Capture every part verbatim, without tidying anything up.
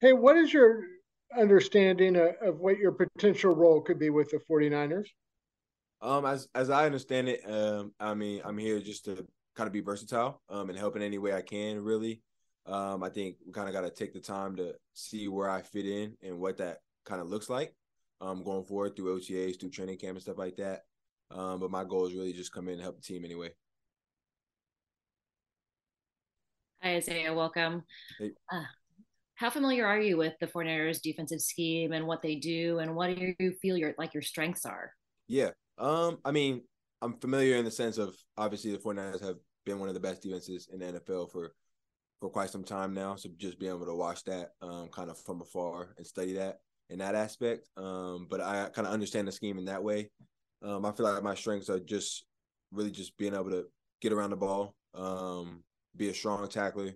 Hey, what is your understanding of, of what your potential role could be with the forty-niners? Um, as as I understand it, um, I mean, I'm here just to kind of be versatile um, and help in any way I can, really. Um, I think we kind of got to take the time to see where I fit in and what that kind of looks like um, going forward through O T As, through training camp and stuff like that. Um, but my goal is really just come in and help the team anyway. Hi, Isaiah. Welcome. Hey. Uh, how familiar are you with the forty-niners defensive scheme and what they do, and what do you feel your like your strengths are? Yeah. Um, I mean, I'm familiar in the sense of obviously the forty-niners have been one of the best defenses in the N F L for, for quite some time now. So just being able to watch that um, kind of from afar and study that in that aspect. Um, but I kind of understand the scheme in that way. Um, I feel like my strengths are just really just being able to get around the ball, um, be a strong tackler,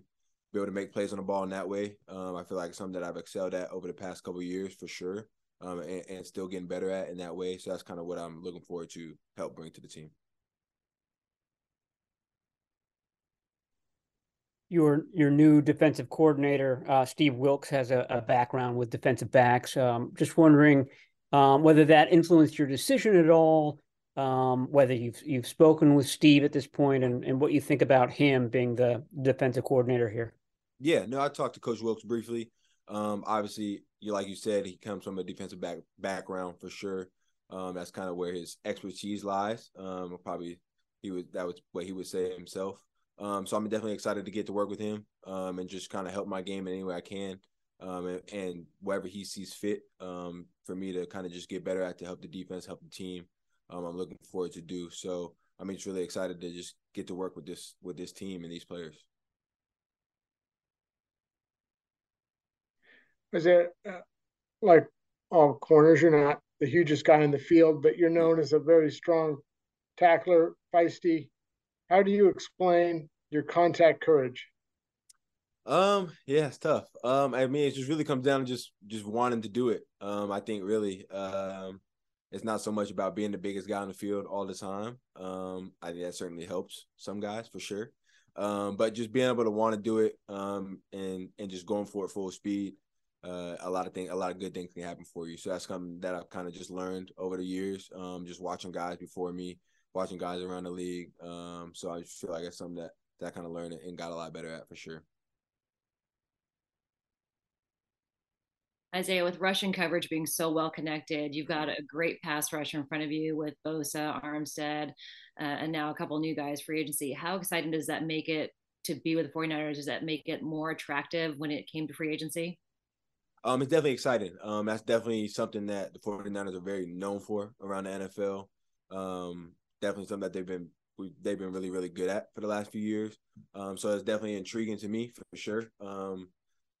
be able to make plays on the ball in that way. Um, I feel like something that I've excelled at over the past couple of years for sure. Um, and, and still getting better at in that way. So that's kind of what I'm looking forward to help bring to the team. Your your new defensive coordinator, uh, Steve Wilkes, has a, a background with defensive backs. Um, just wondering um, whether that influenced your decision at all, um, whether you've you've spoken with Steve at this point, and, and what you think about him being the defensive coordinator here. Yeah, no, I talked to Coach Wilkes briefly. Um, obviously, you like you said, he comes from a defensive back background for sure. Um, that's kind of where his expertise lies. Um, probably he would that was what he would say himself. Um, so I'm definitely excited to get to work with him um, and just kind of help my game in any way I can. Um, and, and wherever he sees fit um, for me to kind of just get better at to help the defense, help the team. Um, I'm looking forward to do so. I'm just really excited to just get to work with this with this team and these players. Is it uh, like all corners? You're not the hugest guy in the field, but you're known as a very strong tackler, feisty. How do you explain your contact courage? Um, yeah, it's tough. Um, I mean, it just really comes down to just just wanting to do it. Um, I think really, um, it's not so much about being the biggest guy in the field all the time. Um, I think that certainly helps some guys for sure. Um, but just being able to want to do it, um, and and just going for it full speed. Uh, a lot of things, a lot of good things can happen for you. So that's something that I've kind of just learned over the years, um, just watching guys before me, watching guys around the league. Um, so I feel like it's something that, that I kind of learned and got a lot better at for sure. Isaiah, with rushing coverage being so well connected, you've got a great pass rush in front of you with Bosa, Armstead, uh, and now a couple new guys, free agency. How exciting does that make it to be with the forty-niners? Does that make it more attractive when it came to free agency? Um, it's definitely exciting. Um, that's definitely something that the forty-niners are very known for around the N F L. Um, definitely something that they've been they've been really, really good at for the last few years. Um, so it's definitely intriguing to me for sure. Um,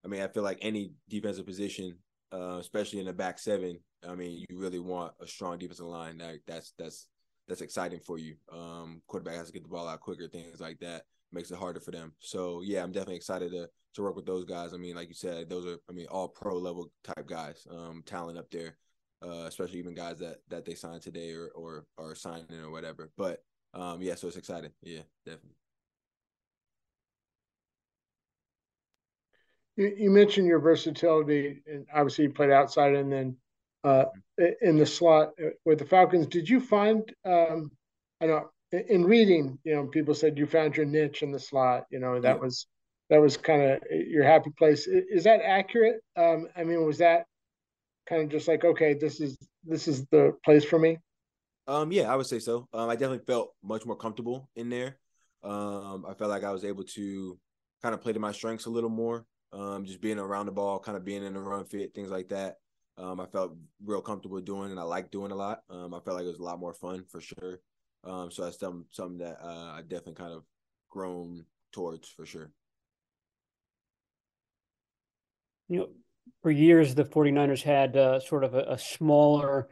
I mean, I feel like any defensive position, uh, especially in the back seven, I mean, you really want a strong defensive line. That, that's that's that's exciting for you. Um, quarterback has to get the ball out quicker, things like that. Makes it harder for them. So, yeah, I'm definitely excited to to work with those guys. I mean, like you said, those are, I mean, all pro-level type guys, um, talent up there, uh, especially even guys that that they signed today or or are signing or whatever. But, um, yeah, so it's exciting. Yeah, definitely. You, you mentioned your versatility, and obviously you played outside and then uh, in the slot with the Falcons. Did you find, um, I don't know, in reading, you know, people said you found your niche in the slot, you know, that yeah. was that was kind of your happy place. Is that accurate? Um, I mean, was that kind of just like, okay, this is this is the place for me? Um, yeah, I would say so. Um, I definitely felt much more comfortable in there. Um, I felt like I was able to kind of play to my strengths a little more, um, just being around the ball, kind of being in the run fit, things like that. Um, I felt real comfortable doing, and I liked doing a lot. Um, I felt like it was a lot more fun for sure. Um, so that's something, something that uh, I definitely kind of grown towards for sure. You know, for years, the forty-niners had uh, sort of a, a smaller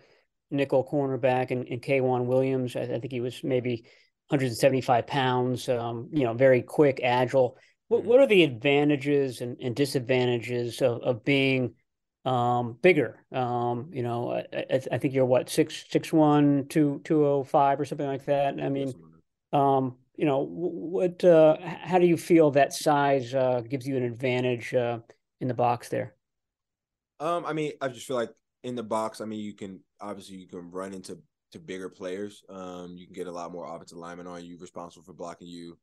nickel cornerback in, in K'Waun Williams. I, I think he was maybe one hundred seventy-five pounds, um, you know, very quick, agile. What, mm-hmm. what are the advantages and, and disadvantages of, of being um bigger? um you know I, I think you're what, six six one two two oh five or something like that. I mean, um you know, what uh how do you feel that size uh gives you an advantage uh in the box there? Um, I mean, I just feel like in the box, I mean, you can obviously you can run into to bigger players. Um, you can get a lot more offensive linemen on you, responsible for blocking you,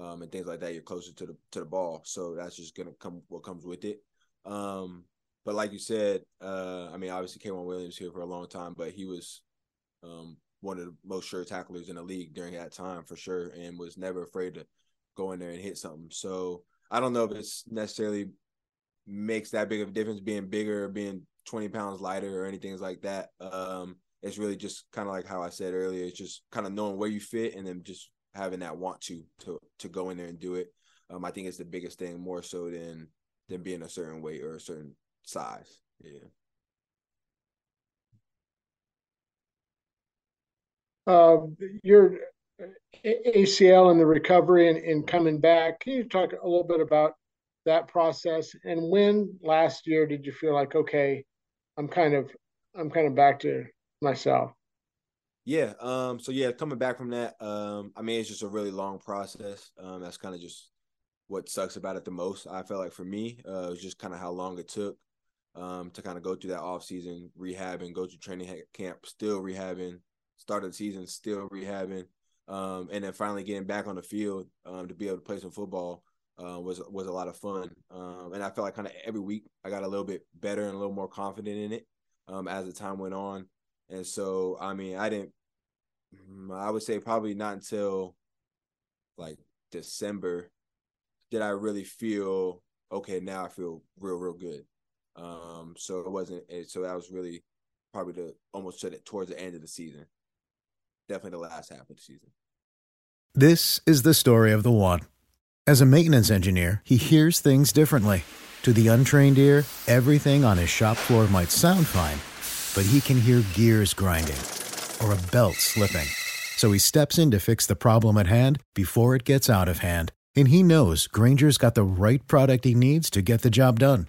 um, and things like that. You're closer to the to the ball, so that's just gonna come what comes with it. Um, but like you said, uh, I mean, obviously K'Waun Williams here for a long time, but he was um one of the most sure tacklers in the league during that time for sure, and was never afraid to go in there and hit something. So I don't know if it's necessarily makes that big of a difference being bigger or being twenty pounds lighter or anything like that. Um, it's really just kind of like how I said earlier, it's just kind of knowing where you fit and then just having that want to, to, to go in there and do it. Um, I think it's the biggest thing more so than, than being a certain weight or a certain size. Yeah. Um, your A C L and the recovery and, and coming back, can you talk a little bit about that process, and when last year did you feel like, okay, I'm kind of, I'm kind of back to myself? Yeah. Um. So yeah, coming back from that, um, I mean, it's just a really long process. Um. That's kind of just what sucks about it the most. I felt like for me, uh, it was just kind of how long it took, um, to kind of go through that off season rehabbing, go to training camp, still rehabbing, start of the season, still rehabbing, um, and then finally getting back on the field, um, to be able to play some football. Uh, was was a lot of fun, um, and I felt like kind of every week I got a little bit better and a little more confident in it, um, as the time went on. And so I mean I didn't I would say probably not until like December did I really feel okay, now I feel real real good, um, so it wasn't so that was really probably the almost to the, towards the end of the season, definitely the last half of the season. This is the story of the one. As a maintenance engineer, he hears things differently. To the untrained ear, everything on his shop floor might sound fine, but he can hear gears grinding or a belt slipping. So he steps in to fix the problem at hand before it gets out of hand. And he knows Grainger's got the right product he needs to get the job done,